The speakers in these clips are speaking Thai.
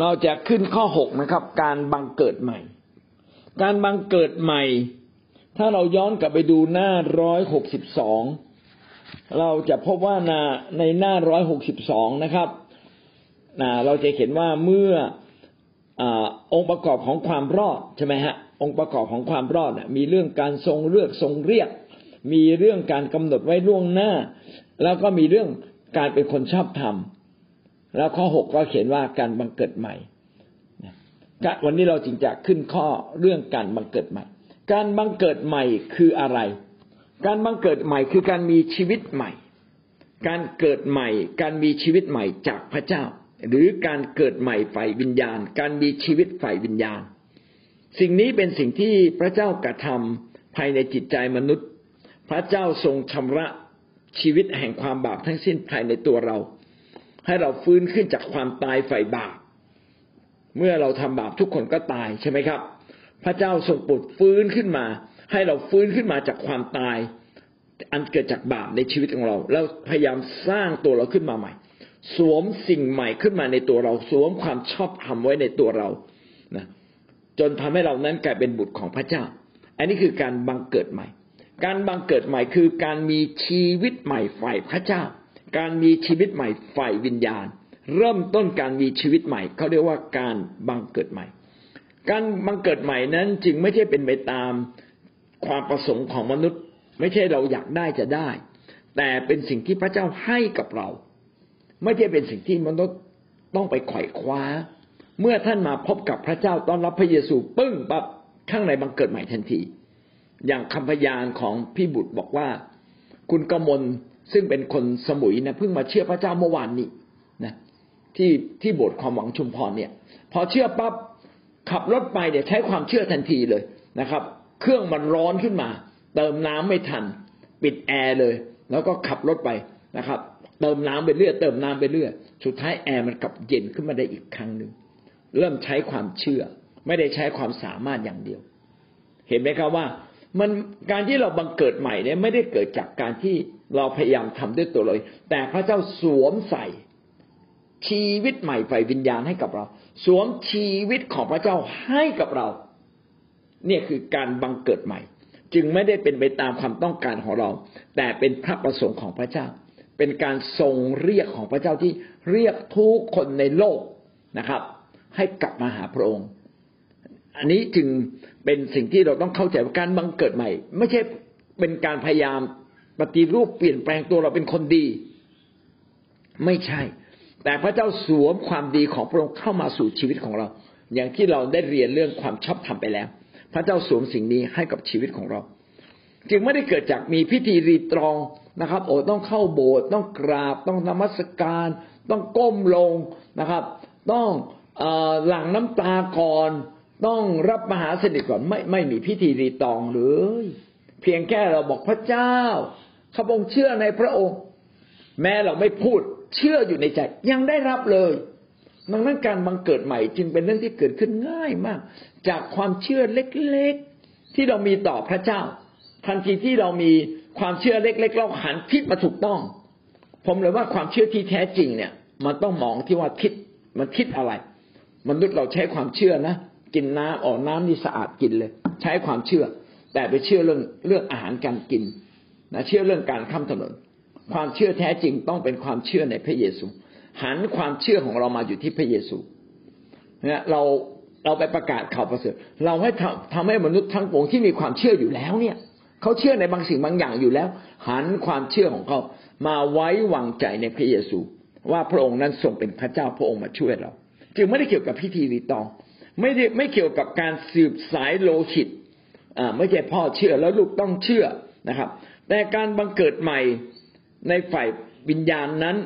เราจะขึ้นข้อ6นะครับการบังเกิดใหม่การบังเกิดใหม่ถ้าเราย้อนกลับไปดูหน้า162เราจะพบว่าในหน้า162นะครับเราจะเห็นว่าเมื่อองค์ประกอบของความรอดใช่ไหมฮะองค์ประกอบของความรอดมีเรื่องการทรงเลือกทรงเรียกมีเรื่องการกำหนดไว้ล่วงหน้าแล้วก็มีเรื่องการเป็นคนชอบธรรมแล้วข้อ6ก็เขียนว่าการบังเกิดใหม่วันนี้เราจึงจะขึ้นข้อเรื่องการบังเกิดใหม่การบังเกิดใหม่คืออะไรการบังเกิดใหม่คือการมีชีวิตใหม่การเกิดใหม่การมีชีวิตใหม่จากพระเจ้าหรือการเกิดใหม่ฝ่ายวิญญาณการมีชีวิตฝ่ายวิญญาณสิ่งนี้เป็นสิ่งที่พระเจ้ากระทำภายในจิตใจมนุษย์พระเจ้าทรงชำระชีวิตแห่งความบาปทั้งสิ้นภายในตัวเราให้เราฟื้นขึ้นจากความตายฝ่ายบาปเมื่อเราทำบาปทุกคนก็ตายใช่ไหมครับพระเจ้าทรงปลุกฟื้นขึ้นมาให้เราฟื้นขึ้นมาจากความตายอันเกิดจากบาปในชีวิตของเราแล้วพยายามสร้างตัวเราขึ้นมาใหม่สวมสิ่งใหม่ขึ้นมาในตัวเราสวมความชอบธรรมไว้ในตัวเรานะจนทำให้เรานั้นกลายเป็นบุตรของพระเจ้าอันนี้คือการบังเกิดใหม่การบังเกิดใหม่คือการมีชีวิตใหม่ฝ่ายพระเจ้าการมีชีวิตใหม่ฝ่ายวิญญาณเริ่มต้นการมีชีวิตใหม่เขาเรียกว่าการบังเกิดใหม่การบังเกิดใหม่นั้นจึงไม่ใช่เป็นไปตามความประสงค์ของมนุษย์ไม่ใช่เราอยากได้จะได้แต่เป็นสิ่งที่พระเจ้าให้กับเราไม่ใช่เป็นสิ่งที่มนุษย์ต้องไปไขว่คว้าเมื่อท่านมาพบกับพระเจ้าต้อนรับพระเยซูปึ้งปั๊บข้างในบังเกิดใหม่ทันทีอย่างคำพยานของพี่บุตรบอกว่าคุณกมลซึ่งเป็นคนสมุยนะเพิ่งมาเชื่อพระเจ้าเมื่อวานนี้นะที่โบสถ์ความหวังชุมพรเนี่ยพอเชื่อปั๊บขับรถไปเนี่ยใช้ความเชื่อทันทีเลยนะครับเครื่องมันร้อนขึ้นมาเติมน้ำไม่ทันปิดแอร์เลยแล้วก็ขับรถไปนะครับเติมน้ำไปเรื่อยเติมน้ำไปเรื่อยสุดท้ายแอร์มันกลับเย็นขึ้นมาได้อีกครั้งนึงเริ่มใช้ความเชื่อไม่ได้ใช้ความสามารถอย่างเดียวเห็นไหมครับว่ามันการที่เราบังเกิดใหม่เนี่ยไม่ได้เกิดจากการที่เราพยายามทำด้วยตัวเราแต่พระเจ้าสวมใส่ชีวิตใหม่ฝ่ายวิญญาณให้กับเราสวมชีวิตของพระเจ้าให้กับเราเนี่ยคือการบังเกิดใหม่จึงไม่ได้เป็นไปตามความต้องการของเราแต่เป็นพระประสงค์ของพระเจ้าเป็นการทรงเรียกของพระเจ้าที่เรียกทุกคนในโลกนะครับให้กลับมาหาพระองค์อันนี้จึงเป็นสิ่งที่เราต้องเข้าใจว่าการบังเกิดใหม่ไม่ใช่เป็นการพยายามปฏิรูปเปลี่ยนแปลงตัวเราเป็นคนดีไม่ใช่แต่พระเจ้าสวมความดีของพระองค์เข้ามาสู่ชีวิตของเราอย่างที่เราได้เรียนเรื่องความชอบธรรมไปแล้วพระเจ้าสวมสิ่งนี้ให้กับชีวิตของเราจึงไม่ได้เกิดจากมีพิธีรีตรองนะครับโอ้ต้องเข้าโบสถ์ต้องกราบต้องนมัสการต้องก้มลงนะครับต้องหลั่งน้ำตาก่อนต้องรับมหาสนิทก่อนไม่มีพิธีรีตองเลยเพียงแค่เราบอกพระเจ้าข้าพงเชื่อในพระองค์แม้เราไม่พูดเชื่ออยู่ในใจยังได้รับเลยดังนั้นการบังเกิดใหม่จึงเป็นเรื่องที่เกิดขึ้นง่ายมากจากความเชื่อเล็กๆที่เรามีต่อพระเจ้าทันทีที่เรามีความเชื่อเล็กๆเราหันทิศมาถูกต้องผมเลยว่าความเชื่อที่แท้จริงเนี่ยมันต้องมองที่ว่าทิศมันทิศอะไรมนุษย์เราใช้ความเชื่อนะกินน้ำน้ำนี่สะอาดกินเลยใช้ความเชื่อแต่ไปเชื่อเรื่องอาหารการกินนะเชื่อเรื่องการข้ามถนนความเชื่อแท้จริงต้องเป็นความเชื่อในพระเยซูหันความเชื่อของเรามาอยู่ที่พระเยซูนะเราไปประกาศข่าวประเสริฐเราให้ทำให้มนุษย์ทั้งปวงที่มีความเชื่ออยู่แล้วเนี่ยเขาเชื่อในบางสิ่งบางอย่างอยู่แล้วหันความเชื่อของเขามาไว้วางใจในพระเยซูว่าพระองค์นั้นทรงเป็นพระเจ้าพระองค์มาช่วยเราจึงไม่ได้เกี่ยวกับพิธีรีตองไม่เกี่ยวกับการสืบสายโลหิตไม่ใช่พ่อเชื่อแล้วลูกต้องเชื่อนะครับแต่การบังเกิดใหม่ในฝ่ายวิญญาณนั้น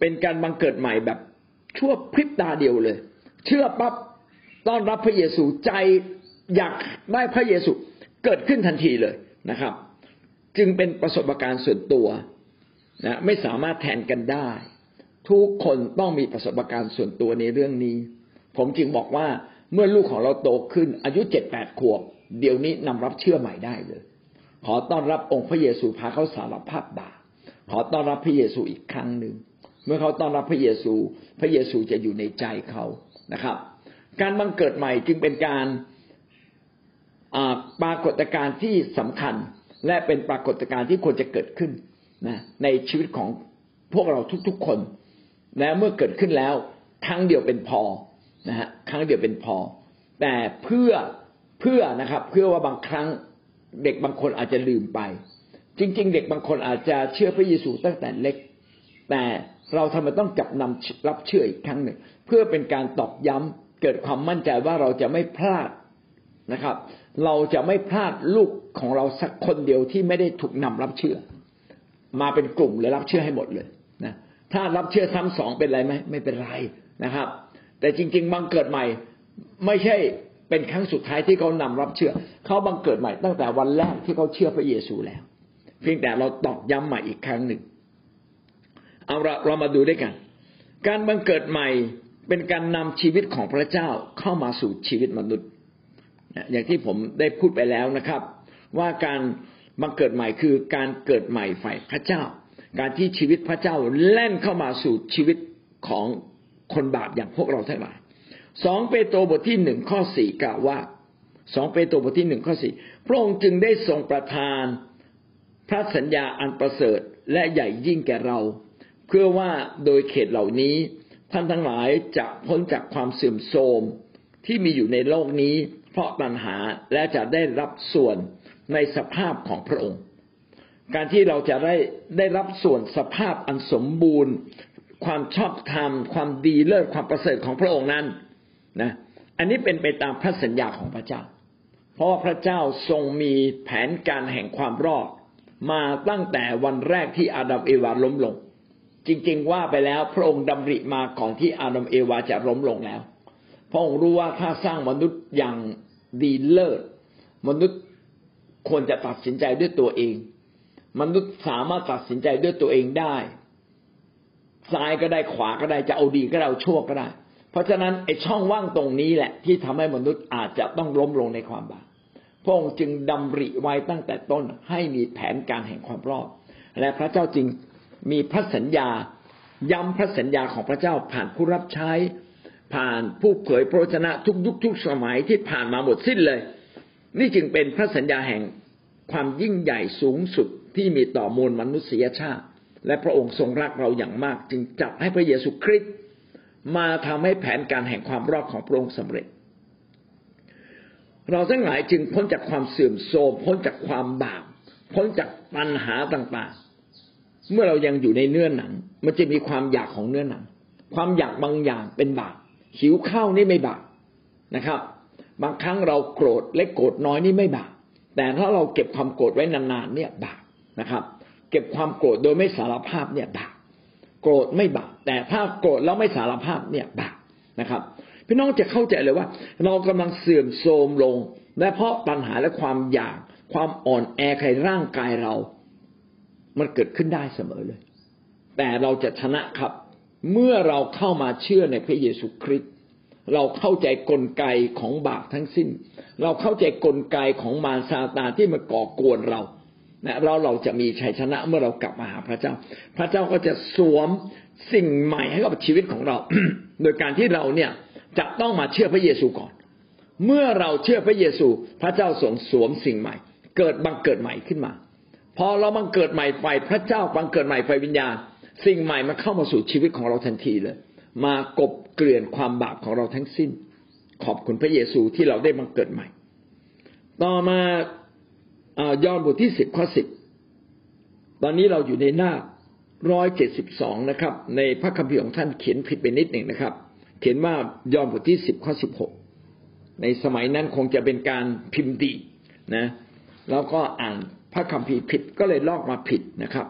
เป็นการบังเกิดใหม่แบบชั่วพริบตาเดียวเลยเชื่อปั๊บต้อนรับพระเยซูใจอยากได้พระเยซูเกิดขึ้นทันทีเลยนะครับจึงเป็นประสบการณ์ส่วนตัวนะไม่สามารถแทนกันได้ทุกคนต้องมีประสบการณ์ส่วนตัวในเรื่องนี้ผมจึงบอกว่าเมื่อลูกของเราโตขึ้นอายุ 7-8 ขวบเดี๋ยวนี้นำรับเชื่อใหม่ได้เลยขอต้อนรับองค์พระเยซูพาเขาสารภาพบาปขอต้อนรับพระเยซูอีกครั้งหนึ่ง เมื่อเขาต้อนรับพระเยซูพระเยซูจะอยู่ในใจเขานะครับการบังเกิดใหม่จึงเป็นการปรากฏการณ์ที่สำคัญและเป็นปรากฏการณ์ที่ควรจะเกิดขึ้นนะในชีวิตของพวกเราทุกๆคนและเมื่อเกิดขึ้นแล้วครั้งเดียวเป็นพอนะฮะครั้งเดียวเป็นพอแต่เพื่อนะครับเพื่อว่าบางครั้งเด็กบางคนอาจจะลืมไปจริงๆเด็กบางคนอาจจะเชื่อพระเยซูตั้งแต่เล็กแต่เราทำไมต้องจับนำรับเชื่ออีกครั้งหนึ่งเพื่อเป็นการตอกย้ำเกิดความมั่นใจว่าเราจะไม่พลาดนะครับเราจะไม่พลาดลูกของเราสักคนเดียวที่ไม่ได้ถูกนำรับเชื่อมาเป็นกลุ่มเลยรับเชื่อให้หมดเลยนะถ้ารับเชื่อซ้ำสองเป็นไรไหมไม่เป็นไรนะครับแต่จริงๆบังเกิดใหม่ไม่ใช่เป็นครั้งสุดท้ายที่เขานำรับเชื่อเขาบังเกิดใหม่ตั้งแต่วันแรกที่เขาเชื่อพระเยซูแล้วเพียงแต่เราตอกย้ำใหม่อีกครั้งหนึ่งเอาละเรามาดูด้วยกันการบังเกิดใหม่เป็นการนำชีวิตของพระเจ้าเข้ามาสู่ชีวิตมนุษย์อย่างที่ผมได้พูดไปแล้วนะครับว่าการบังเกิดใหม่คือการเกิดใหม่ฝ่ายพระเจ้าการที่ชีวิตพระเจ้าแล่นเข้ามาสู่ชีวิตของคนบาปอย่างพวกเราทั้งหลาย2เปโตรบทที่1ข้อ4กล่าวว่า2เปโตรบทที่1ข้อ4พระองค์จึงได้ทรงประทานพระสัญญาอันประเสริฐและใหญ่ยิ่งแก่เราเพื่อว่าโดยเขตเหล่านี้ท่านทั้งหลายจะพ้นจากความเสื่อมโทรมที่มีอยู่ในโลกนี้เพราะตัณหาและจะได้รับส่วนในสภาพของพระองค์การที่เราจะได้รับส่วนสภาพอันสมบูรณ์ความชอบธรรมความดีเลิศความประเสริฐของพระองค์นั้นนะอันนี้เป็นไปตามพระสัญญาของพระเจ้าเพราะว่าพระเจ้าทรงมีแผนการแห่งความรอดมาตั้งแต่วันแรกที่อาดัมเอวาล้มลงจริงๆว่าไปแล้วพระองค์ดำริมาก่อนที่อาดัมเอวาจะล้มลงแล้วพระองค์รู้ว่าถ้าสร้างมนุษย์อย่างดีเลิศมนุษย์ควรจะตัดสินใจด้วยตัวเองมนุษย์สามารถตัดสินใจด้วยตัวเองได้ซ้ายก็ได้ขวาก็ได้จะเอาดีก็ได้เอาชั่วก็ได้เพราะฉะนั้นไอ้ช่องว่างตรงนี้แหละที่ทำให้มนุษย์อาจจะต้องล้มลงในความบาปพระองค์จึงดำริไว้ตั้งแต่ต้นให้มีแผนการแห่งความรอดและพระเจ้าจึงมีพระสัญญาย้ำพระสัญญาของพระเจ้าผ่านผู้รับใช้ผ่านผู้เผยพระวจนะทุกยุคทุกสมัยที่ผ่านมาหมดสิ้นเลยนี่จึงเป็นพระสัญญาแห่งความยิ่งใหญ่สูงสุดที่มีต่อมวลมนุษยชาติและพระองค์ทรงรักเราอย่างมากจึงจัดให้พระเยซูคริสต์มาทำให้แผนการแห่งความรอดของพระองค์สำเร็จเราทั้งหลายจึงพ้นจากความเสื่อมโทรมพ้นจากความบาปพ้นจากปัญหาต่างๆเมื่อเรายังอยู่ในเนื้อหนังมันจะมีความอยากของเนื้อหนังความอยากบางอย่างเป็นบาปหิวข้าวนี่ไม่บาปนะครับบางครั้งเราโกรธเล็กโกรธน้อยนี่ไม่บาปแต่ถ้าเราเก็บความโกรธไว้นานๆเนี่ยบาปนะครับเก็บความโกรธโดยไม่สารภาพเนี่ยบาปโกรธไม่บาปแต่ถ้าโกรธแล้วไม่สารภาพเนี่ยบาปนะครับพี่น้องจะเข้าใจเลยว่าเรากำลังเสื่อมโทรมลงและเพราะปัญหาและความอยากความอ่อนแอในร่างกายเรามันเกิดขึ้นได้เสมอเลยแต่เราจะชนะครับเมื่อเราเข้ามาเชื่อในพระเยซูคริสต์เราเข้าใจกลไกของบาปทั้งสิ้นเราเข้าใจกลไกของมารซาตานที่มันก่อกวนเรานะเราจะมีชัยชนะเมื่อเรากลับมาหาพระเจ้าพระเจ้าก็จะสวมสิ่งใหม่ให้กับชีวิตของเรา โดยการที่เราเนี่ยจะต้องมาเชื่อพระเยซูก่อนเมื่อเราเชื่อพระเยซูพระเจ้าทรงสวมสิ่งใหม่เกิดบังเกิดใหม่ขึ้นมาพอเราบังเกิดใหม่ไฟพระเจ้าบังเกิดใหม่ไฟวิญญาณสิ่งใหม่มันเข้ามาสู่ชีวิตของเราทันทีเลยมากลบเกลื่อนความบาปของเราทั้งสิ้นขอบคุณพระเยซูที่เราได้บังเกิดใหม่ต่อมายอห์นบทที่10ข้อ10ตอนนี้เราอยู่ในหน้า172นะครับในพระคัมภีร์ของท่านเขียนผิดไปนิดหนึ่งนะครับเขียนว่ายอห์นบทที่10ข้อ16ในสมัยนั้นคงจะเป็นการพิมพ์ดีนะแล้วก็อ่านพระคัมภีร์ผิดก็เลยลอกมาผิดนะครับ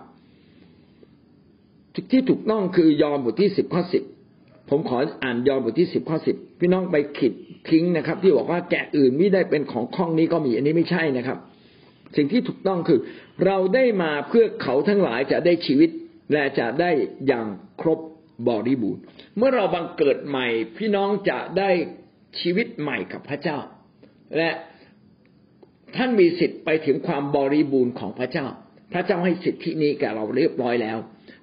ที่ถูกต้องคือยอห์นบทที่10ข้อ10ผมขออ่านยอห์นบทที่10ข้อ10พี่น้องไปขีดทิ้งนะครับที่บอกว่าแกะอื่นไม่ได้เป็นของข้องนี้ก็มีอันนี้ไม่ใช่นะครับสิ่งที่ถูกต้องคือเราได้มาเพื่อเขาทั้งหลายจะได้ชีวิตและจะได้อย่างครบบริบูรณ์เมื่อเราบังเกิดใหม่พี่น้องจะได้ชีวิตใหม่กับพระเจ้าและท่านมีสิทธิ์ไปถึงความบริบูรณ์ของพระเจ้า พระเจ้าให้สิทธินี้แก่เราเรียบร้อยแล้ว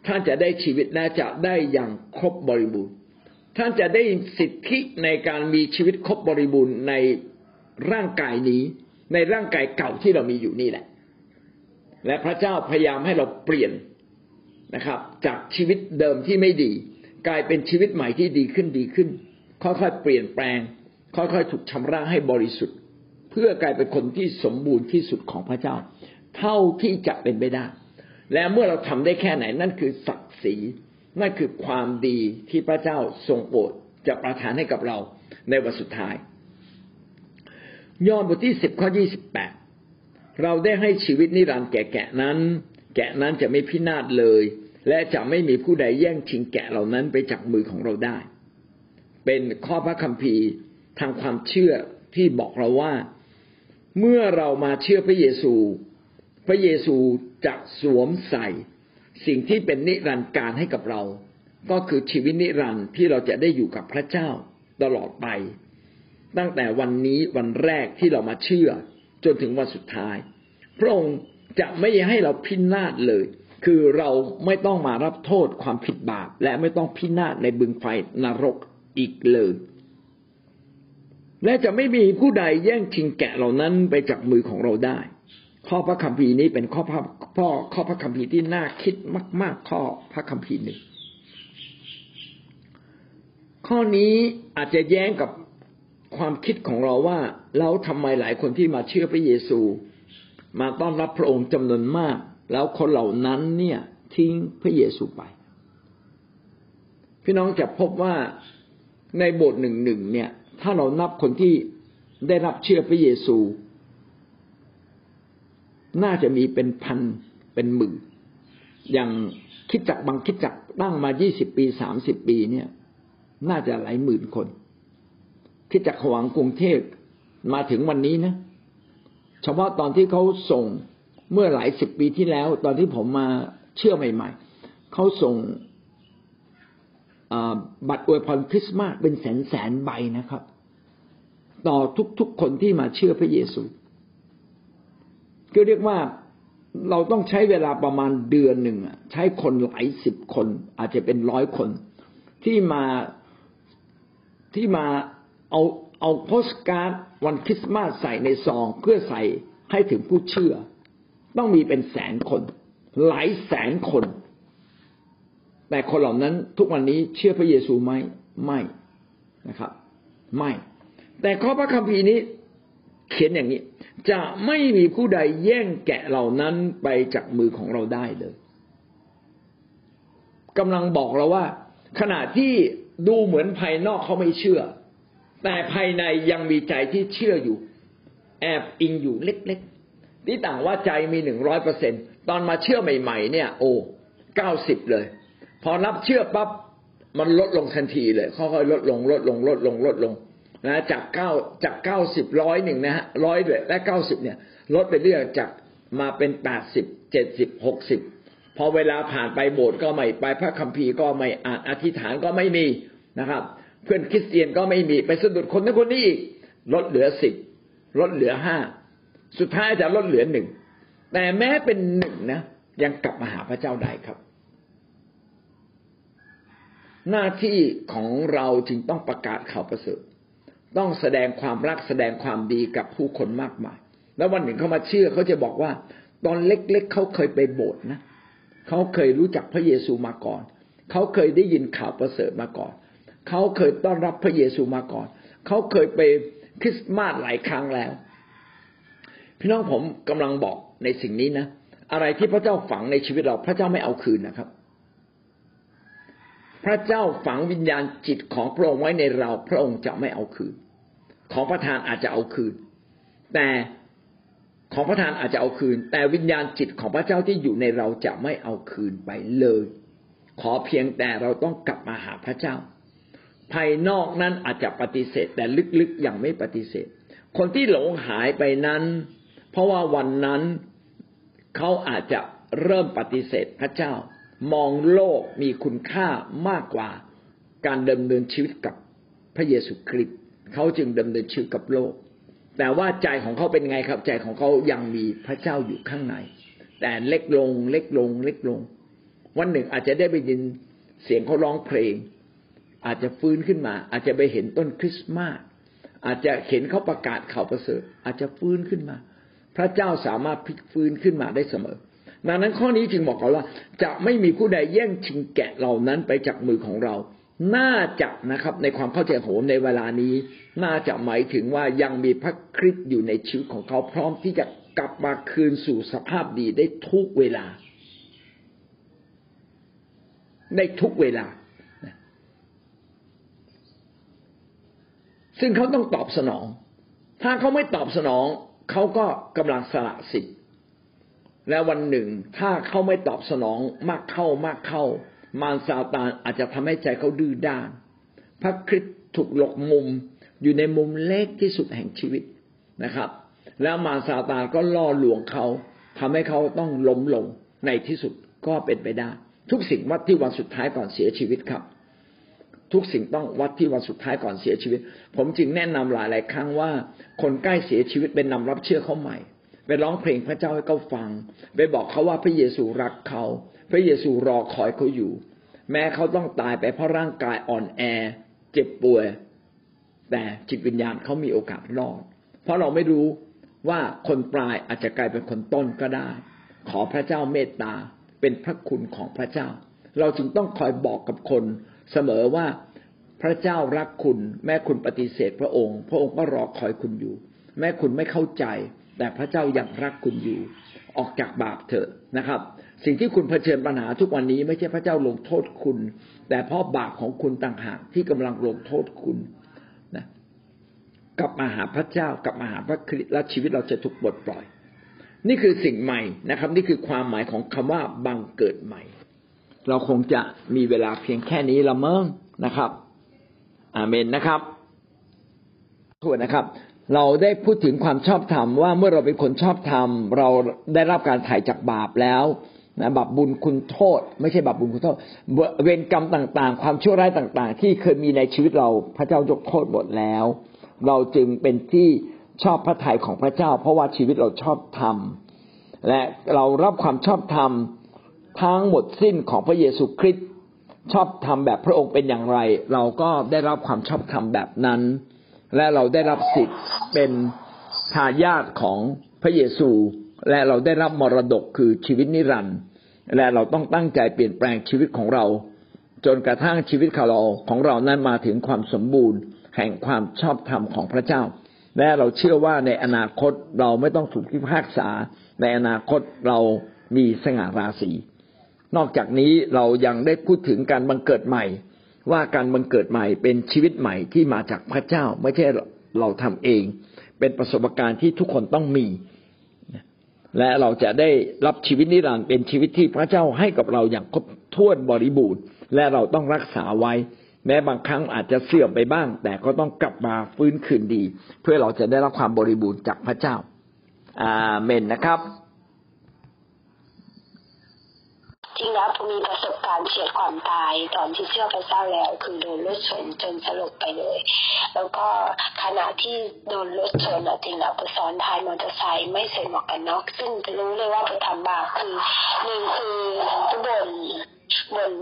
ท่านจะได้ชีวิตและจะได้อย่างครบบริบูรณ์ท่านจะได้สิทธิในการมีชีวิตครบบริบูรณ์ในร่างกายนี้ในร่างกายเก่าที่เรามีอยู่นี่แหละและพระเจ้าพยายามให้เราเปลี่ยนนะครับจากชีวิตเดิมที่ไม่ดีกลายเป็นชีวิตใหม่ที่ดีขึ้นดีขึ้นค่อยๆเปลี่ยนแปลงค่อยๆถูกชำระให้บริสุทธิ์เพื่อกลายเป็นคนที่สมบูรณ์ที่สุดของพระเจ้าเท่าที่จะเป็นไปได้และเมื่อเราทำได้แค่ไหนนั่นคือศักดิ์ศรีนั่นคือความดีที่พระเจ้าทรงโปรดจะประทานให้กับเราในวันสุดท้ายยอห์นบทที่10ข้อ28เราได้ให้ชีวิตนิรันดร์แก่แกะนั้นแกะนั้นจะไม่พินาศเลยและจะไม่มีผู้ใดแย่งชิงแกะเหล่านั้นไปจากมือของเราได้เป็นข้อพระคัมภีร์ทางความเชื่อที่บอกเราว่าเมื่อเรามาเชื่อพระเยซูพระเยซูจะสวมใส่สิ่งที่เป็นนิรันดร์การให้กับเราก็คือชีวิตนิรันดร์ที่เราจะได้อยู่กับพระเจ้าตลอดไปตั้งแต่วันนี้วันแรกที่เรามาเชื่อจนถึงวันสุดท้ายพระองค์จะไม่ให้เราพินาศเลยคือเราไม่ต้องมารับโทษความผิดบาปและไม่ต้องพินาศในบึงไฟนรกอีกเลยและจะไม่มีผู้ใดแย่งชิงแกะเหล่านั้นไปจากมือของเราได้ข้อพระคัมภีร์นี้เป็นข้อพระคัมภีร์ที่น่าคิดมากๆข้อพระคัมภีร์นี้ข้อนี้อาจจะแย้งกับความคิดของเราว่าแล้วทำไมหลายคนที่มาเชื่อพระเยซูมาต้อนรับพระองค์จำนวนมากแล้วคนเหล่านั้นเนี่ยทิ้งพระเยซูไปพี่น้องจะพบว่าในโบสถ์1-1เนี่ยถ้าเรานับคนที่ได้รับเชื่อพระเยซูน่าจะมีเป็นพันเป็นหมื่นอย่างคิดจักบางคิดจักตั้งมา20ปี30ปีเนี่ยน่าจะหลายหมื่นคนคิดจักขวางกรุงเทพมาถึงวันนี้นะเฉพาะตอนที่เขาส่งเมื่อหลายสิบปีที่แล้วตอนที่ผมมาเชื่อใหม่ๆเขาส่งบัตรอวยพรคริสต์มาสเป็นแสนๆใบนะครับต่อทุกๆคนที่มาเชื่อพระเยซูก็เรียกว่าเราต้องใช้เวลาประมาณเดือนหนึ่งใช้คนหลายสิบคนอาจจะเป็นร้อยคนที่มาเอาโปสการ์ดวันคริสต์มาสใส่ในซองเพื่อใส่ให้ถึงผู้เชื่อต้องมีเป็นแสนคนหลายแสนคนแต่คนเหล่านั้นทุกวันนี้เชื่อพระเยซูไหมไม่นะครับไม่แต่ข้อพระคัมภีร์นี้เขียนอย่างนี้จะไม่มีผู้ใดแย่งแกะเหล่านั้นไปจากมือของเราได้เลยกำลังบอกเราว่าขณะที่ดูเหมือนภายนอกเขาไม่เชื่อแต่ภายในยังมีใจที่เชื่ออยู่แอบอิงอยู่เล็กๆที่ต่างว่าใจมี 100% ตอนมาเชื่อใหม่ๆเนี่ยโอ้90เลยพอรับเชื่อปั๊บมันลดลงทันทีเลยค่อยๆลดลงนะจาก90 100นึงนะฮะ100ด้วยและ90เนี่ยลดไปเรื่อยจากมาเป็น80 70 60พอเวลาผ่านไปโบสถ์ก็ไม่ไปพระคัมภีร์ก็ไม่อ่านอธิษฐานก็ไม่มีนะครับเพื่อนคริสเตียนก็ไม่มีไปสะดุดคนนั้นคนนี้อีกลดเหลือ10ลดเหลือ5สุดท้ายจะลดเหลือ1แต่แม้เป็น1นะยังกลับมาหาพระเจ้าได้ครับหน้าที่ของเราจึงต้องประกาศข่าวประเสริฐต้องแสดงความรักแสดงความดีกับผู้คนมากมายแล้ววันหนึ่งเขามาเชื่อเขาจะบอกว่าตอนเล็กๆเขาเคยไปโบสถ์นะเขาเคยรู้จักพระเยซูมาก่อนเขาเคยได้ยินข่าวประเสริฐมาก่อนเขาเคยต้อนรับพระเยซูมาก่อนเขาเคยไปคริสต์มาสหลายครั้งแล้วพี่น้องผมกำลังบอกในสิ่งนี้นะอะไรที่พระเจ้าฝังในชีวิตเราพระเจ้าไม่เอาคืนนะครับพระเจ้าฝังวิญญาณจิตของพระองค์ไว้ในเราพระองค์จะไม่เอาคืนของประทานอาจจะเอาคืนแต่ของประทานอาจจะเอาคืนแต่วิญญาณจิตของพระเจ้าที่อยู่ในเราจะไม่เอาคืนไปเลยขอเพียงแต่เราต้องกลับมาหาพระเจ้าภายนอกนั้นอาจจะปฏิเสธแต่ลึกๆยังไม่ปฏิเสธคนที่หลงหายไปนั้นเพราะว่าวันนั้นเขาอาจจะเริ่มปฏิเสธพระเจ้ามองโลกมีคุณค่ามากกว่าการดำเนินชีวิตกับพระเยซูคริสต์เขาจึงดำเนินชีวิตกับโลกแต่ว่าใจของเขาเป็นไงครับใจของเขายังมีพระเจ้าอยู่ข้างใน แต่เล็กลงเล็กลงเล็กลงวันหนึ่งอาจจะได้ไปยินเสียงเขาร้องเพลงอาจจะฟื้นขึ้นมาอาจจะไปเห็นต้นคริสต์มาสอาจจะเห็นเขาประกาศข่าวประเสริฐอาจจะฟื้นขึ้นมาพระเจ้าสามารถพลิกฟื้นขึ้นมาได้เสมอดังนั้นข้อนี้จึงบอกเขาว่าจะไม่มีผู้ใดแย่งชิงแกะเหล่านั้นไปจากมือของเราน่าจะนะครับในความเข้าใจของผมในเวลานี้น่าจะหมายถึงว่ายังมีพระคริสต์อยู่ในชีวิตของเขาพร้อมที่จะกลับมาคืนสู่สภาพดีได้ทุกเวลาได้ทุกเวลาซึ่งเขาต้องตอบสนองถ้าเขาไม่ตอบสนองเขาก็กำลังสละสิทธิ์และวันหนึ่งถ้าเขาไม่ตอบสนองมากเข้ามากเข้ามารซาตานอาจจะทำให้ใจเขาดื้อด้านพระคริสต์ถูกหลบมุมอยู่ในมุมเล็กที่สุดแห่งชีวิตนะครับแล้วมารซาตานก็ล่อลวงเขาทำให้เขาต้องล้มลงในที่สุดก็เป็นไปได้ทุกสิ่งวัดที่วันสุดท้ายก่อนเสียชีวิตครับทุกสิ่งต้องวัดที่วันสุดท้ายก่อนเสียชีวิตผมจึงแนะนำหลายๆครั้งว่าคนใกล้เสียชีวิตเป็นนำรับเชื่อเขาใหม่ไปร้องเพลงพระเจ้าให้เขาฟังไปบอกเขาว่าพระเยซูรักเขาพระเยซูรอคอยเขาอยู่แม้เขาต้องตายไปเพราะร่างกายอ่อนแอเจ็บป่วยแต่จิตวิญญาณเขามีโอกาสรอดเพราะเราไม่รู้ว่าคนปลายอาจจะกลายเป็นคนต้นก็ได้ขอพระเจ้าเมตตาเป็นพระคุณของพระเจ้าเราจึงต้องคอยบอกกับคนเสมอว่าพระเจ้ารักคุณแม้คุณปฏิเสธพระองค์พระองค์ก็รอคอยคุณอยู่แม้คุณไม่เข้าใจแต่พระเจ้ายังรักคุณอยู่ออกจากบาปเถอะนะครับสิ่งที่คุณเผชิญปัญหาทุกวันนี้ไม่ใช่พระเจ้าลงโทษคุณแต่เพราะบาปของคุณต่างหากที่กำลังลงโทษคุณนะกลับมาหาพระเจ้ากลับมาหาพระคริสต์แล้วชีวิตเราจะถูกปลดปล่อยนี่คือสิ่งใหม่นะครับนี่คือความหมายของคำว่าบังเกิดใหม่เราคงจะมีเวลาเพียงแค่นี้ละเมิงนะครับอาเมนนะครับขอนะครับเราได้พูดถึงความชอบธรรมว่าเมื่อเราเป็นคนชอบธรรมเราได้รับการไถ่จากบาปแล้วนะบาปบุญคุณโทษไม่ใช่บาปบุญคุณโทษเวรกรรมต่างๆความชั่วร้ายต่างๆที่เคยมีในชีวิตเราพระเจ้ายกโทษหมดแล้วเราจึงเป็นที่ชอบพระทัยของพระเจ้าเพราะว่าชีวิตเราชอบธรรมและเรารับความชอบธรรมทั้งหมดสิ้นของพระเยซูคริสต์ชอบธรรมแบบพระองค์เป็นอย่างไรเราก็ได้รับความชอบธรรมแบบนั้นและเราได้รับสิทธิ์เป็นทายาทของพระเยซูและเราได้รับมรดกคือชีวิตนิรันดร์และเราต้องตั้งใจเปลี่ยนแปลงชีวิตของเราจนกระทั่งชีวิตของเรานั้นมาถึงความสมบูรณ์แห่งความชอบธรรมของพระเจ้าและเราเชื่อว่าในอนาคตเราไม่ต้องถูกพิพากษาในอนาคตเรามีสง่าราศีนอกจากนี้เรายังได้พูดถึงการบังเกิดใหม่ว่าการบังเกิดใหม่เป็นชีวิตใหม่ที่มาจากพระเจ้าไม่ใช่เราทำเองเป็นประสบการณ์ที่ทุกคนต้องมีและเราจะได้รับชีวิตนิรันดร์เป็นชีวิตที่พระเจ้าให้กับเราอย่างครบถ้วนบริบูรณ์และเราต้องรักษาไว้แม้บางครั้งอาจจะเสื่อมไปบ้างแต่ก็ต้องกลับมาฟื้นคืนดีเพื่อเราจะได้รับความบริบูรณ์จากพระเจ้าอาเมนนะครับจริงแล้วผมมีประสบการณ์เฉียดความตายตอนที่เชื่อพระเจ้าแล้วคือโดนรถชนจนสลบไปเลยแล้วก็ขณะที่โดนรถชนจริงแล้วผมซ้อนท้ายมอเตอร์ไซค์ไม่ใส่หมวกกันน็อกซึ่งรู้เลยว่าผมทำบาปคือ1 คือ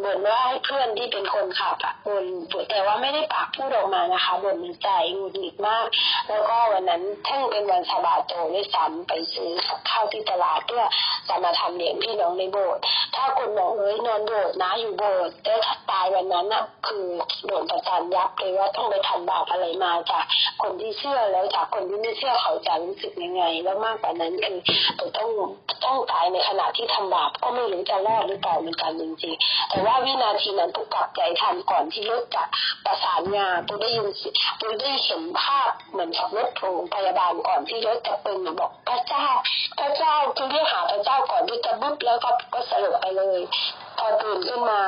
บ่นว่าให้เพื่อนที่เป็นคนขับบ่นแต่ว่าไม่ได้ปากพูดออกมานะคะบ่นใจหงุดหงิดมากแล้วก็วันนั้นทั้งเป็นวันสะบาโตด้วยซ้ำไปซื้อข้าวที่ตลาดเพื่อจะมาทำเลี้ยงพี่น้องในโบสถ์ถ้าคนบอกนอนโบสถ์นะอยู่โบสถ์แต่ตายวันนั้นน่ะคือโดนประจานยับเลยว่าต้องไปทำบาปอะไรมาจากคนที่เชื่อแล้วจากคนที่ไม่เชื่อเขาจะรู้สึกยังไงแล้วมากกว่านั้นคือต้องตายในขณะที่ทำบาปก็ไม่รู้จะรอดหรือเปล่าเหมือนกันจริงๆแต่ว่าวินาทีนั้นผมกลับใจทันก่อนที่รถจะประสานงาผมได้ยินผมได้เห็นภาพเหมือนขับรถโรงพยาบาลก่อนที่รถจะเป็นบอกพระเจ้าคือเรียกหาพระเจ้าก่อนที่จะบึ้บแล้วก็สลบไปเลยพอตื่นขึ้นมา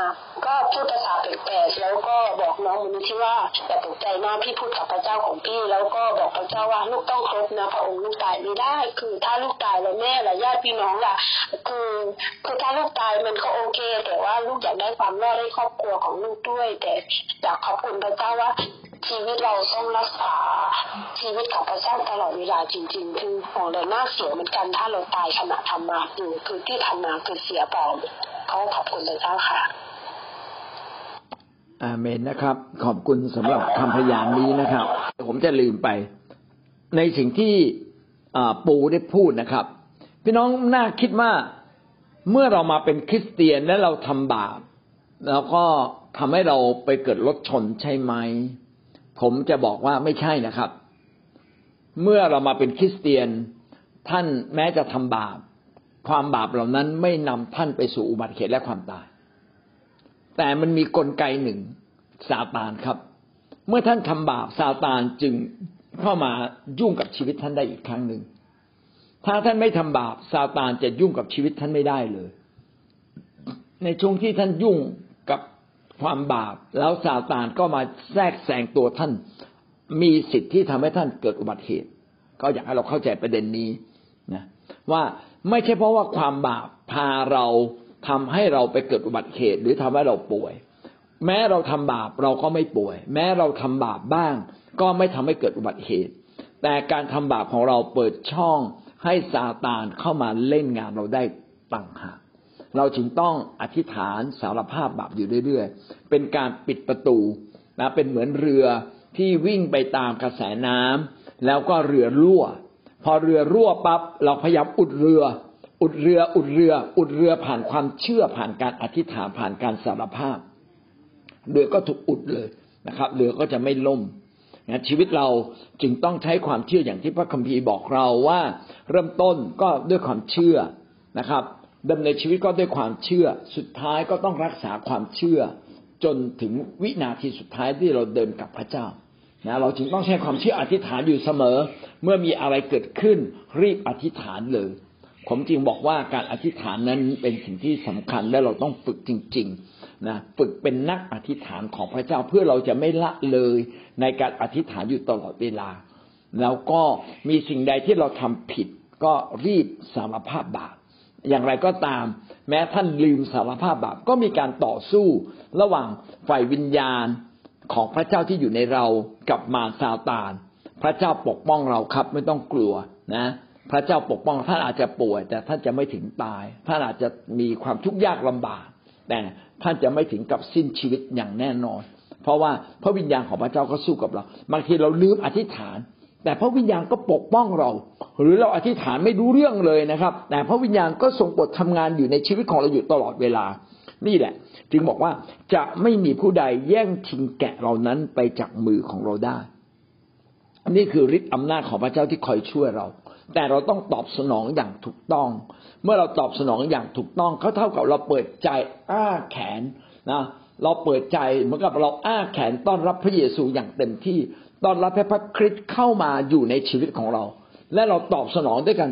ก็พูดภาษาแปลกๆแล้วก็บอกน้องมนุษย์ที่ว่าอย่าตกใจนะพี่พูดกับพระเจ้าของพี่แล้วก็บอกพระเจ้าว่าลูกต้องครบนะพระองค์ลูกตายไม่ได้คือถ้าลูกตายแล้วแม่และญาติพี่น้องล่ะคือถ้าลูกตายมันก็โอเคแต่ว่าลูกอยากได้ความรอดให้ครอบครัวของลูกด้วยแต่อยากขอบคุณพระเจ้าว่า ชีวิตเราต้องรักษาชีวิตของพระเจ้าตลอดเวลาจริงๆคือของเราน่าเสียเหมือนกันถ้าเราตายขณะทำมาคือที่ทำมาคือเสียเปล่าเขาขอบคุณพระเจ้าค่ะอาเมนนะครับขอบคุณสำหรับคำพยานนี้นะครับผมจะลืมไปในสิ่งที่ปูได้พูดนะครับพี่น้องน่าคิดว่าเมื่อเรามาเป็นคริสเตียนและเราทำบาปแล้วก็ทำให้เราไปเกิดรถชนใช่ไหมผมจะบอกว่าไม่ใช่นะครับเมื่อเรามาเป็นคริสเตียนท่านแม้จะทำบาปความบาปเหล่านั้นไม่นำท่านไปสู่อุบัติเหตุและความตายแต่มันมีกลไกหนึ่งซาตานครับเมื่อท่านทำบาปซาตานจึงเข้ามายุ่งกับชีวิตท่านได้อีกครั้งหนึ่งถ้าท่านไม่ทำบาปซาตานจะยุ่งกับชีวิตท่านไม่ได้เลยในช่วงที่ท่านยุ่งกับความบาปแล้วซาตานก็มาแทรกแซงตัวท่านมีสิทธิ์ที่ทำให้ท่านเกิดอุบัติเหตุก็อยากให้เราเข้าใจประเด็นนี้นะว่าไม่ใช่เพราะว่าความบาปพาเราทำให้เราไปเกิดอุบัติเหตุหรือทำให้เราป่วยแม้เราทำบาปเราก็ไม่ป่วยแม้เราทำบาปบ้างก็ไม่ทำให้เกิดอุบัติเหตุแต่การทำบาปของเราเปิดช่องให้ซาตานเข้ามาเล่นงานเราได้ต่างหากเราจึงต้องอธิษฐานสารภาพบาปอยู่เรื่อยๆเป็นการปิดประตูนะเป็นเหมือนเรือที่วิ่งไปตามกระแสน้ำแล้วก็เรือรั่วพอเรือรั่วปั๊บเราพยายามอุดเรือผ่านความเชื่อผ่านการอธิษฐานผ่านการสารภาพเรือก็ถูกอุดเลยนะครับเรือก็จะไม่ล่มนะชีวิตเราจึงต้องใช้ความเชื่ออย่างที่พระคัมภีร์บอกเราว่าเริ่มต้นก็ด้วยความเชื่อนะครับดำเนินชีวิตก็ด้วยความเชื่อสุดท้ายก็ต้องรักษาความเชื่อจนถึงวินาทีสุดท้ายที่เราเดินกับพระเจ้านะเราจึงต้องใช้ความเชื่ออธิษฐานอยู่เสมอเมื่อมีอะไรเกิดขึ้นรีบอธิษฐานเลยผมจึงบอกว่าการอธิษฐานนั้นเป็นสิ่งที่สำคัญและเราต้องฝึกจริงๆนะฝึกเป็นนักอธิษฐานของพระเจ้าเพื่อเราจะไม่ละเลยในการอธิษฐานอยู่ตลอดเวลาแล้วก็มีสิ่งใดที่เราทำผิดก็รีบสารภาพบาปอย่างไรก็ตามแม้ท่านลืมสารภาพบาปก็มีการต่อสู้ระหว่างฝ่ายวิญญาณของพระเจ้าที่อยู่ในเรากับมารซาตานพระเจ้าปกป้องเราครับไม่ต้องกลัวนะพระเจ้าปกป้องท่านอาจจะป่วยแต่ท่านจะไม่ถึงตายท่านอาจจะมีความทุกข์ยากลำบากแต่ท่านจะไม่ถึงกับสิ้นชีวิตอย่างแน่นอนเพราะว่าพระวิญญาณของพระเจ้าก็สู้กับเราบางทีเราลืมอธิษฐานแต่พระวิญญาณก็ปกป้องเราหรือเราอธิษฐานไม่รู้เรื่องเลยนะครับแต่พระวิญญาณก็ทรงโปรดทำงานอยู่ในชีวิตของเราอยู่ตลอดเวลานี่แหละจึงบอกว่าจะไม่มีผู้ใดแย่งชิงแกะเหล่านั้นไปจากมือของเราได้นี่คือฤทธิ์อำนาจของพระเจ้าที่คอยช่วยเราแต่เราต้องตอบสนองอย่างถูกต้องเมื่อเราตอบสนองอย่างถูกต้องเขาเท่ากับเราเปิดใจอ้าแขนนะเราเปิดใจเหมือนกับเราอ้าแขนต้อนรับพระเยซูอย่างเต็มที่ต้อนรับพระคริสต์เข้ามาอยู่ในชีวิตของเราและเราตอบสนองด้วยกัน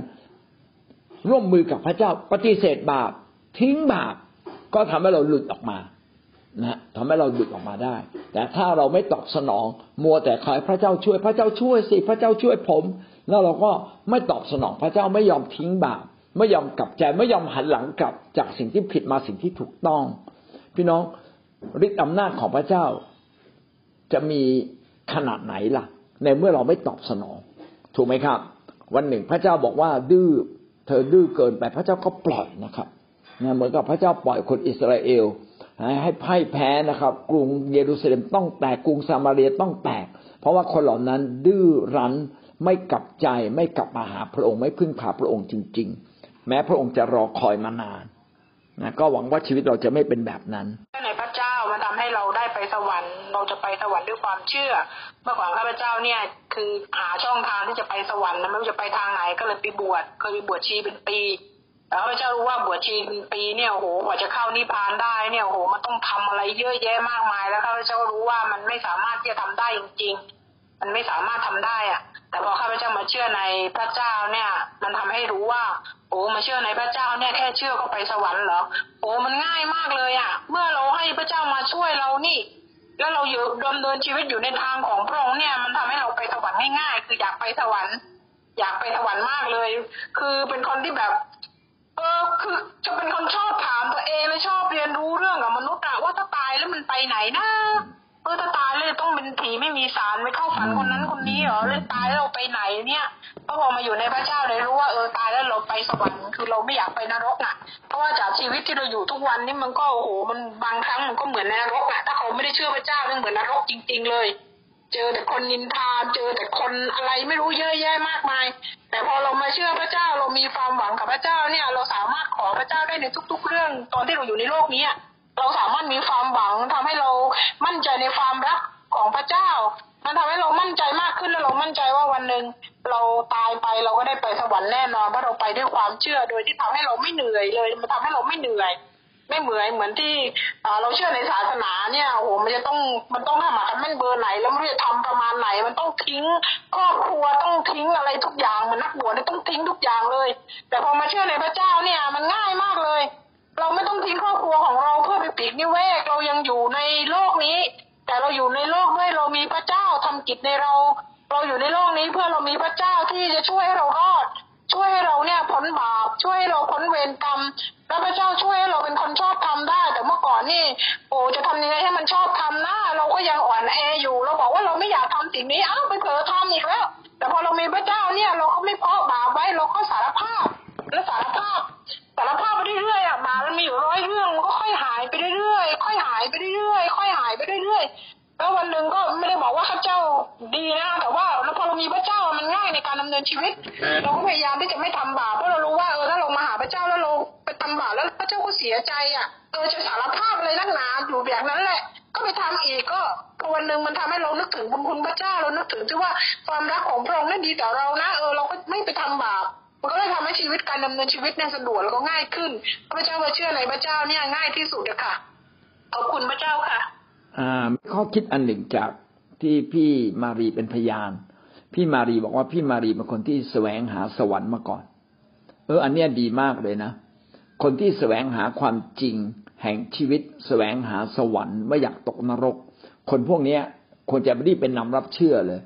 ร่วมมือกับพระเจ้าปฏิเสธบาปทิ้งบาปก็ทำให้เราหลุดออกมานะทำให้เราหลุดออกมาได้แต่ถ้าเราไม่ตอบสนองมัวแต่ขอให้พระเจ้าช่วยพระเจ้าช่วยสิพระเจ้าช่วยผมแล้วเราก็ไม่ตอบสนองพระเจ้าไม่ยอมทิ้งบาปไม่ยอมกลับใจไม่ยอมหันหลังกลับจากสิ่งที่ผิดมาสิ่งที่ถูกต้องพี่น้องฤทธิ์อำนาจของพระเจ้าจะมีขนาดไหนล่ะในเมื่อเราไม่ตอบสนองถูกไหมครับวันหนึ่งพระเจ้าบอกว่าดื้อเธอดื้อเกินไปพระเจ้าก็ปล่อยนะครับนะเหมือนกับพระเจ้าปล่อยคนอิสราเอลให้พ่ายแพ้นะครับกรุงเยรูซาเล็มต้องแตกกรุงซามาเรียต้องแตกเพราะว่าคนเหล่านั้นดื้อรั้นไม่กลับใจไม่กลับมาหาพระองค์ไม่พึ่งพาพระองค์จริงๆแม้พระองค์จะรอคอยมานานนะก็หวังว่าชีวิตเราจะไม่เป็นแบบนั้นในพระเจ้ามันทำให้เราได้ไปสวรรค์เราจะไปสวรรค์ด้วยความเชื่อเมื่อก่อนข้าพเจ้าเนี่ยคือหาช่องทางที่จะไปสวรรค์นะไม่รู้จะไปทางไหนก็เลยไปบวชเคยไปบวชชีเป็นปีแล้วข้าพเจ้ารู้ว่าบวชชีเป็นปีเนี่ยโหกว่าจะเข้านิพพานได้เนี่ยโหมันต้องทำอะไรเยอะแยะมากมายแล้วข้าพเจ้ารู้ว่ามันไม่สามารถที่จะทำได้จริงๆมันไม่สามารถทำได้อะแต่พอข้าพเจ้ามาเชื่อในพระเจ้าเนี่ยมันทำให้รู้ว่าโอ้มาเชื่อในพระเจ้าเนี่ยแค่เชื่อก็ไปสวรรค์เหรอโอ้มันง่ายมากเลยอ่ะเมื่อเราให้พระเจ้ามาช่วยเรานี่แล้วเราอยู่ดำเนินชีวิตอยู่ในทางของพระองค์เนี่ยมันทำให้เราไปสวรรค์ง่ายๆคืออยากไปสวรรค์อยากไปสวรรค์มากเลยคือเป็นคนที่แบบคือจะเป็นคนชอบถามตัวเองและชอบเรียนรู้เรื่องกับมนุษย์อะว่าถ้าตายแล้วมันไปไหนนะ ถ้าตายเลยต้องเป็นผีไม่มีสารไม่เข้าฝันคนนั้นคนนี้เหรอเลยตายแล้วเราไปไหนเนี่ยพอมาอยู่ในพระเจ้าเลยรู้ว่าตายแล้วเราไปสวรรค์คือเราไม่อยากไปนรกน่ะเพราะว่าจากชีวิตที่เราอยู่ทุกวันนี่มันก็โอ้โหมันบางครั้งมันก็เหมือนนรกน่ะถ้าเขาไม่ได้เชื่อพระเจ้ามันเหมือนนรกจริงๆเลยเจอแต่คนนินทาเจอแต่คนอะไรไม่รู้เยอะแยะมากมายแต่พอเรามาเชื่อพระเจ้าเรามีความหวังกับพระเจ้าเนี่ยเราสามารถขอพระเจ้าได้ในทุกๆเรื่องตอนที่เราอยู่ในโลกนี้เราสามารถมีความหวังทำให้เรามั่นใจในความรักของพระเจ้ามันทำให้เรามั่นใจมากขึ้นและเรามั่นใจว่าวันหนึ่งเราตายไปเราก็ได้ไปสวรรค์แน่นอนเพราะเราไปด้วยความเชื่อโดยที่ทำให้เราไม่เหนื่อยเลยมันทำให้เราไม่เหนื่อยไม่เหมือนที่เราเชื่อในศาสนาเนี่ยโอ้โหมันต้องทำอะไรมันเบอร์ไหนแล้วมันจะทำประมาณไหนมันต้องทิ้งครอบครัวต้องทิ้งอะไรทุกอย่างมันนักบวชต้องทิ้งทุกอย่างเลยแต่พอมาเชื่อในพระเจ้าเนี่ยมันง่ายมากเลยเราไม่ต้องทิ้งครอบครัวของเราเพื่อไปปีกนิเวศเรายังอยู่ในโลกนี้แต่เราอยู่ในโลกด้วยเรามีพระเจ้าทำกิจในเราอยู่ในโลกนี้เพื่อเรามีพระเจ้าที่จะช่วยให้เรารอดช่วยให้เราเนี่ยพ้นบาปช่วยให้เราพ้นเวรกรรมแล้วพระเจ้าช่วยให้เราเป็นคนชอบทำได้แต่เมื่อก่อนนี่โอ้จะทำยังไงให้มันชอบทำหน้าเราก็ยังอ่อนแออยู่เราบอกว่าเราไม่อยากทำสิ่งนี้ไปเผลอทำอีกแล้วแต่พอเรามีพระเจ้าเนี่ยเราก็ไม่เพาะบาปไว้เราก็สารภาพไปเรื่อยบาปมันมีอยู่ร้อยเรื่องมันก็ค่อยหายไปเรื่อยค่อยหายไปเรื่อยค่อยหายไปเรื่อยแล้ววันหนึ่งก็ไม่ได้บอกว่าข้าเจ้าดีนะแต่ว่าแล้วพอเรามีพระเจ้ามันง่ายในการดำเนินชีวิตเราก็พยายามที่จะไม่ทำบาปเพราะเรารู้ว่าถ้าเรามาหาพระเจ้าแล้วเราไปทำบาปแล้วพระเจ้าก็เสียใจจะสารภาพอะไรนักหนาอยู่แบบนั้นแหละก็ไปทำอีกก็วันหนึ่งมันทำให้เรานึกถึงบุญคุณพระเจ้าเรานึกถึงที่ว่าความรักของพระองค์นั้นดีต่อเรานะเราก็ไม่ไปทำบาปมันก็เลยทำให้ชีวิตการดำเนินชีวิตเนี่ยสะดวกแล้วก็ง่ายขึ้นพระเจ้าเชื่อในพระเจ้าเนี่ยง่ายที่สุดเลยค่ะขอบคุณพระเจ้าค่ะข้อคิดอันหนึ่งจากที่พี่มารีเป็นพยานพี่มารีบอกว่าพี่มารีเป็นคนที่แสวงหาสวรรค์มาก่อนอันเนี้ยดีมากเลยนะคนที่แสวงหาความจริงแห่งชีวิตแสวงหาสวรรค์ไม่อยากตกนรกคนพวกเนี้ยควรจะรีบเป็นนำรับเชื่อเลย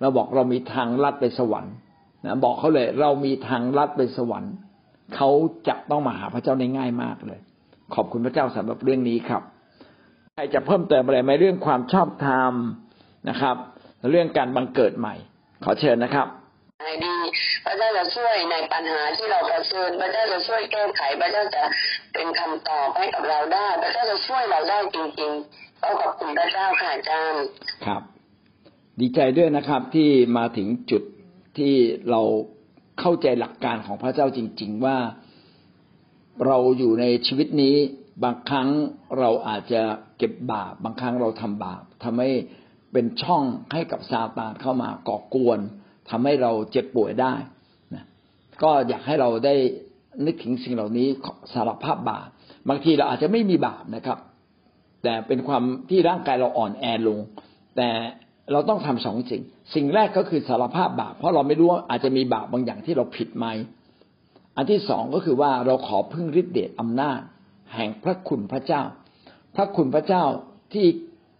เราบอกเรามีทางลัดไปสวรรค์นะบอกเขาเลยเรามีทางลัดไปสวรรค์เขาจะต้องมาหาพระเจ้าได้ง่ายมากเลยขอบคุณพระเจ้าสำหรับเรื่องนี้ครับใครจะเพิ่มเติมอะไรไหมเรื่องความชอบธรรมนะครับเรื่องการบังเกิดใหม่ขอเชิญนะครับดีพระเจ้าจะช่วยในปัญหาที่เราเผชิญพระเจ้าจะช่วยแก้ไขพระเจ้าจะเป็นคำตอบให้กับเราได้พระเจ้าจะช่วยเราได้จริงๆขอบคุณพระเจ้าค่ะอาจารย์ครับดีใจด้วยนะครับที่มาถึงจุดที่เราเข้าใจหลักการของพระเจ้าจริงๆว่าเราอยู่ในชีวิตนี้บางครั้งเราอาจจะเก็บบาปบางครั้งเราทำบาปทำให้เป็นช่องให้กับซาตานเข้ามาก่อกวนทำให้เราเจ็บป่วยได้นะก็อยากให้เราได้นึกถึงสิ่งเหล่านี้สารภาพบาปบางทีเราอาจจะไม่มีบาปนะครับแต่เป็นความที่ร่างกายเราอ่อนแอลงแต่เราต้องทำสองสิ่งสิ่งแรกก็คือสารภาพบาปเพราะเราไม่รู้ว่าอาจจะมีบาปบางอย่างที่เราผิดไหมอันที่สองก็คือว่าเราขอพึ่งฤทธิ์เดชอำนาจแห่งพระคุณพระเจ้าพระคุณพระเจ้าที่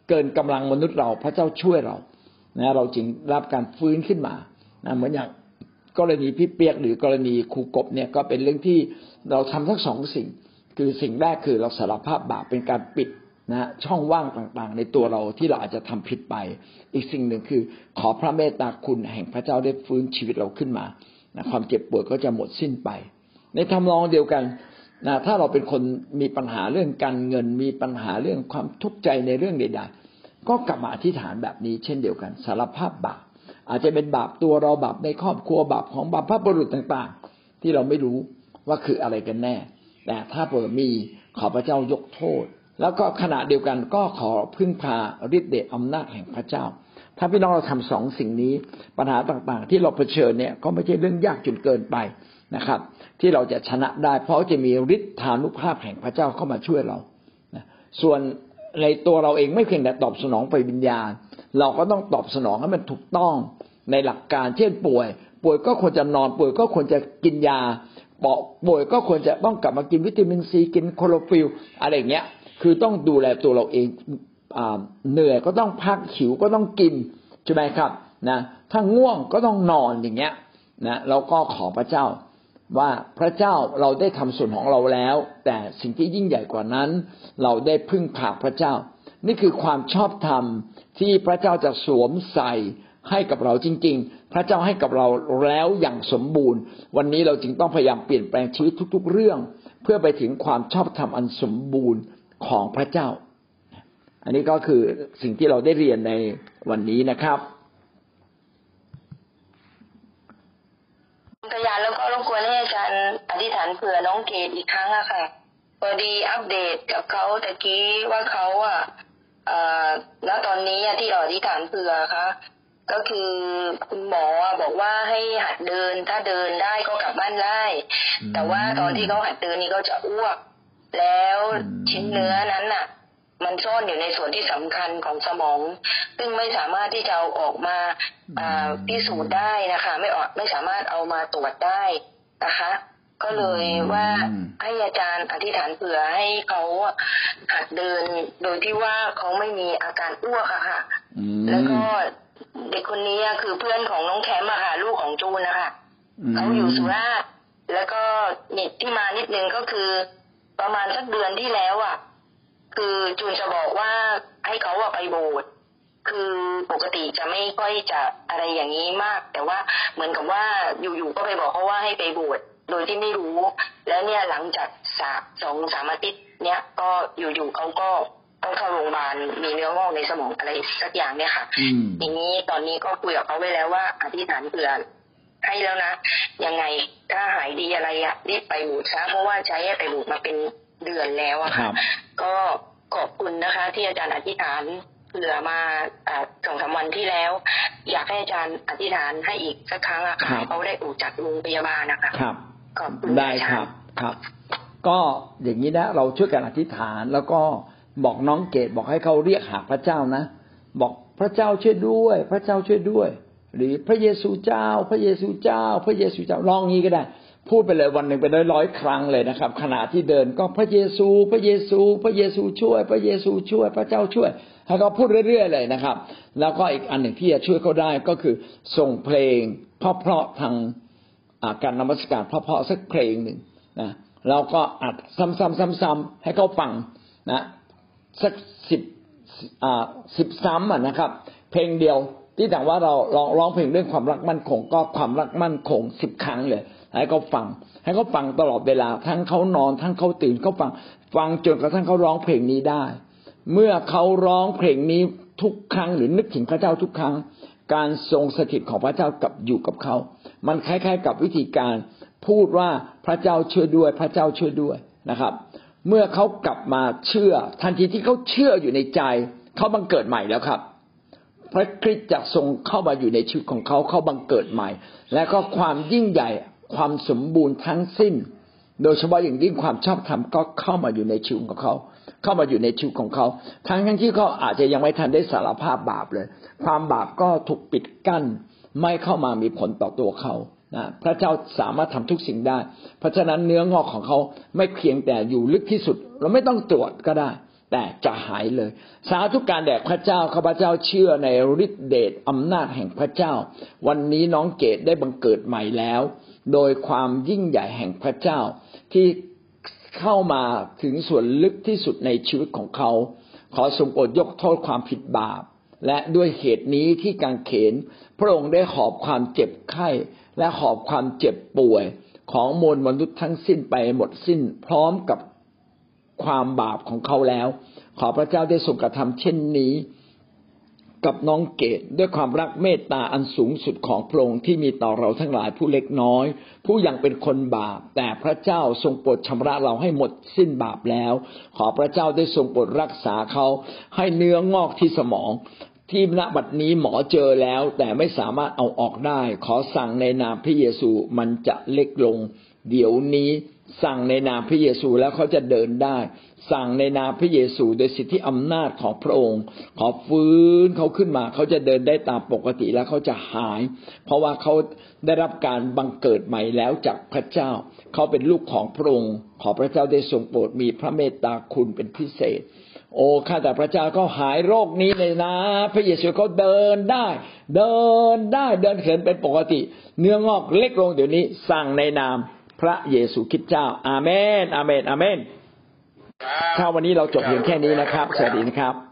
เกินกำลังมนุษย์เราพระเจ้าช่วยเรานะเราจึงรับการฟื้นขึ้นมานะเหมือนอย่างกรณีพี่เปียกหรือกรณีครูกบเนี่ยก็เป็นเรื่องที่เราทำทั้งสองสิ่งคือสิ่งแรกคือเราสารภาพบาปเป็นการปิดนะช่องว่างต่างๆในตัวเราที่เราอาจจะทำผิดไปอีกสิ่งหนึ่งคือขอพระเมตตาคุณแห่งพระเจ้าได้ฟื้นชีวิตเราขึ้นมานะความเจ็บปวดก็จะหมดสิ้นไปในทำนองเดียวกันนะถ้าเราเป็นคนมีปัญหาเรื่องการเงินมีปัญหาเรื่องความทุกข์ใจในเรื่องใดๆก็กลับมาอธิษฐานแบบนี้เช่นเดียวกันสารภาพบาปอาจจะเป็นบาปตัวเราบาปในครอบครัวบาปของบาปพระบุรุษต่างๆที่เราไม่รู้ว่าคืออะไรกันแน่แต่ถ้าเผื่อมีขอพระเจ้ายกโทษแล้วก็ขณะเดียวกันก็ขอพึ่งพาฤทธิ์เดชอำนาจแห่งพระเจ้าถ้าพี่น้องเราทำสองสิ่งนี้ปัญหาต่างๆที่เราเผชิญเนี่ยก็ไม่ใช่เรื่องยากจนเกินไปนะครับที่เราจะชนะได้เพราะจะมีฤทธานุภาพแห่งพระเจ้าเข้ามาช่วยเรานะส่วนในตัวเราเองไม่เพียงแต่ตอบสนองไปวิญญาณเราก็ต้องตอบสนองให้มันถูกต้องในหลักการเช่นป่วยก็ควรจะนอนป่วยก็ควรจะกินยาป่วยก็ควรจะต้องกลับมากินวิตามินซีกินคลอโรฟิลอะไรอย่างเงี้ยคือต้องดูแลตัวเราเองเหนื่อยก็ต้องพักหิวก็ต้องกินใช่ไหมครับนะถ้าง่วงก็ต้องนอนอย่างเงี้ยนะเราก็ขอพระเจ้าว่าพระเจ้าเราได้ทำส่วนของเราแล้วแต่สิ่งที่ยิ่งใหญ่กว่านั้นเราได้พึ่งพาพระเจ้า นี่คือความชอบธรรมที่พระเจ้าจะสวมใส่ให้กับเราจริงๆพระเจ้าให้กับเราแล้วอย่างสมบูรณ์วันนี้เราจึงต้องพยายามเปลี่ยนแปลงชีวิตทุกๆเรื่องเพื่อไปถึงความชอบธรรมอันสมบูรณ์ของพระเจ้าอันนี้ก็คือสิ่งที่เราได้เรียนในวันนี้นะครับพยานแล้วก็รบกวนให้อาจารย์อธิษฐานเผื่อน้องเกดอีกครั้งอะค่ะพอดีอัปเดตกับเขาตะกี้ว่าเขาอะณตอนนี้ที่อธิษฐานเผื่อค่ะก็คือคุณหมอบอกว่าให้หัดเดินถ้าเดินได้ก็กลับบ้านได้แต่ว่าตอนที่เขาหัดเดินนี่เขาจะอ้วกแล้วชิ้นเนื้อนั้นน่ะมันซ่อนอยู่ในส่วนที่สำคัญของสมองซึ่งไม่สามารถที่จะเอาออกมาพิสูจน์ได้นะคะไม่สามารถเอามาตรวจได้นะคะก็เลยว่าให้อาจารย์อธิษฐานเผื่อให้เขาหัดเดินโดยที่ว่าเขาไม่มีอาการอ้วกค่ะแล้วก็เด็กคนนี้คือเพื่อนของน้องแคมป์อะค่ะลูกของจูนนะคะเขาอยู่สุราษฎร์แล้วก็เน็ตที่มานิดนึงก็คือประมาณสักเดือนที่แล้วอะคือจูนจะบอกว่าให้เขาอะไปโบสถ์คือปกติจะไม่ค่อยจะอะไรอย่างนี้มากแต่ว่าเหมือนกับว่าอยู่ๆก็ไปบอกเขาว่าให้ไปโบสถ์โดยที่ไม่รู้แล้วเนี่ยหลังจาก2-3 อาทิตย์เนี้ยก็อยู่ๆเขาก็ต้องเข้าโรงพยาบาลมีเนื้องอกในสมองอะไรสักอย่างเนี่ยค่ะอย่างนี้ตอนนี้ก็คุยกับเขาไว้แล้วว่าอธิษฐานเผื่อให้แล้วนะยังไงถ้าหายดีอะไรอะรีบไปบูชาเพราะว่าใช้ไปบูชามาเป็นเดือนแล้วอะค่ะก็ขอบคุณนะคะที่อาจารย์อธิษฐานเผื่อมา2-3 วันที่แล้วอยากให้อาจารย์อธิษฐานให้อีกสักครั้งอะค่ะเขาได้อู่จัดโรงพยาบาลนะคะขอบคุณได้ครับครับก็อย่างนี้นะเราช่วยกันอธิษฐานแล้วก็บอกน้องเกดบอกให้เขาเรียกหาพระเจ้านะบอกพระเจ้าช่วยด้วยพระเจ้าช่วยด้วยหรือพระเยซูเจ้าพระเยซูเจ้าพระเยซูเจ้าลองงี้ก็ได้พูดไปเลยวันหนึ่งเป็นร้อยครั้งเลยนะครับขณะที่เดินก็พระเยซูพระเยซูพระเยซูช่วยพระเยซูช่วยพระเจ้าช่วยให้เขาพูดเรื่อยๆเลยนะครับแล้วก็อีกอันหนึ่งที่จะช่วยเขาได้ก็คือส่งเพลงเพราะๆทางการนมัสการเพราะๆสักเพลงหนึ่งนะแล้วก็อัดซ้ำๆๆให้เขาฟังนะสัก10ซ้ำนะครับเพลงเดียวที่แต่ว่าเราร้องเพลงเรื่องความรักมั่นคงก็ความรักมั่นคง10ครั้งเลยให้เขาฟังตลอดเวลาทั้งเขานอนทั้งเขาตื่นเขาฟังจนกระทั่งเขาร้องเพลงนี้ได้เมื่อเขาร้องเพลงนี้ทุกครั้งหรือนึกถึงพระเจ้าทุกครั้งการทรงสถิตของพระเจ้ากับอยู่กับเขามันคล้ายๆกับวิธีการพูดว่าพระเจ้าช่วยด้วยพระเจ้าช่วยด้วยนะครับเมื่อเขากลับมาเชื่อทันทีที่เขาเชื่ออยู่ในใจเขาบังเกิดใหม่แล้วครับพระคริสต์จะทรงเข้ามาอยู่ในชีวิตของเขาเขาบังเกิดใหม่และก็ความยิ่งใหญ่ความสมบูรณ์ทั้งสิ้นโดยเฉพาะอย่างยิ่งความชอบธรรมก็เข้ามาอยู่ในชีวิตของเขาเข้ามาอยู่ในชีวิตของเขาทั้งที่เขาอาจจะยังไม่ทันได้สารภาพบาปเลยความบาปก็ถูกปิดกั้นไม่เข้ามามีผลต่อตัวเขาพระเจ้าสามารถทำทุกสิ่งได้เพราะฉะนั้นเนื้องอกของเขาไม่เพียงแต่อยู่ลึกที่สุดเราไม่ต้องตรวจก็ได้แต่จะหายเลยสาธุการแด่พระเจ้าข้าพเจ้าเชื่อในฤทธิเดชอำนาจแห่งพระเจ้าวันนี้น้องเกดได้บังเกิดใหม่แล้วโดยความยิ่งใหญ่แห่งพระเจ้าที่เข้ามาถึงส่วนลึกที่สุดในชีวิตของเขาขอทรงโปรดยกโทษความผิดบาปและด้วยเหตุนี้ที่กางเขนพระองค์ได้หอบความเจ็บไข้และหอบความเจ็บป่วยของมวลมนุษย์ทั้งสิ้นไปหมดสิ้นพร้อมกับความบาปของเขาแล้วขอพระเจ้าได้ทรงกระทำเช่นนี้กับน้องเกดด้วยความรักเมตตาอันสูงสุดของพระองค์ที่มีต่อเราทั้งหลายผู้เล็กน้อยผู้ยังเป็นคนบาปแต่พระเจ้าทรงโปรดชำระเราให้หมดสิ้นบาปแล้วขอพระเจ้าได้ทรงโปรดรักษาเขาให้เนื้องอกที่สมองที่ณบัดนี้หมอเจอแล้วแต่ไม่สามารถเอาออกได้ขอสั่งในนามพระเยซูมันจะเล็กลงเดี๋ยวนี้สั่งในนามพระเยซูแล้วเขาจะเดินได้สั่งในนามพระเยซูโดยสิทธิอำนาจของพระองค์ขอฟื้นเขาขึ้นมาเขาจะเดินได้ตามปกติแล้วเขาจะหายเพราะว่าเขาได้รับการบังเกิดใหม่แล้วจากพระเจ้าเขาเป็นลูกของพระองค์ขอพระเจ้าได้ทรงโปรดมีพระเมตตาคุณเป็นพิเศษโอ้ข้าแต่พระเจ้าก็หายโรคนี้เลยนะพระเยซูเขาเดินได้เดินเหินเป็นปกติเนื้องอกเล็กลงเดี๋ยวนี้สั่งในนามพระเยซูคริสต์เจ้าอาเมนอาเมนอาเมนถ้าวันนี้เราจบเพียงแค่นี้นะครับสวัสดีนะครับ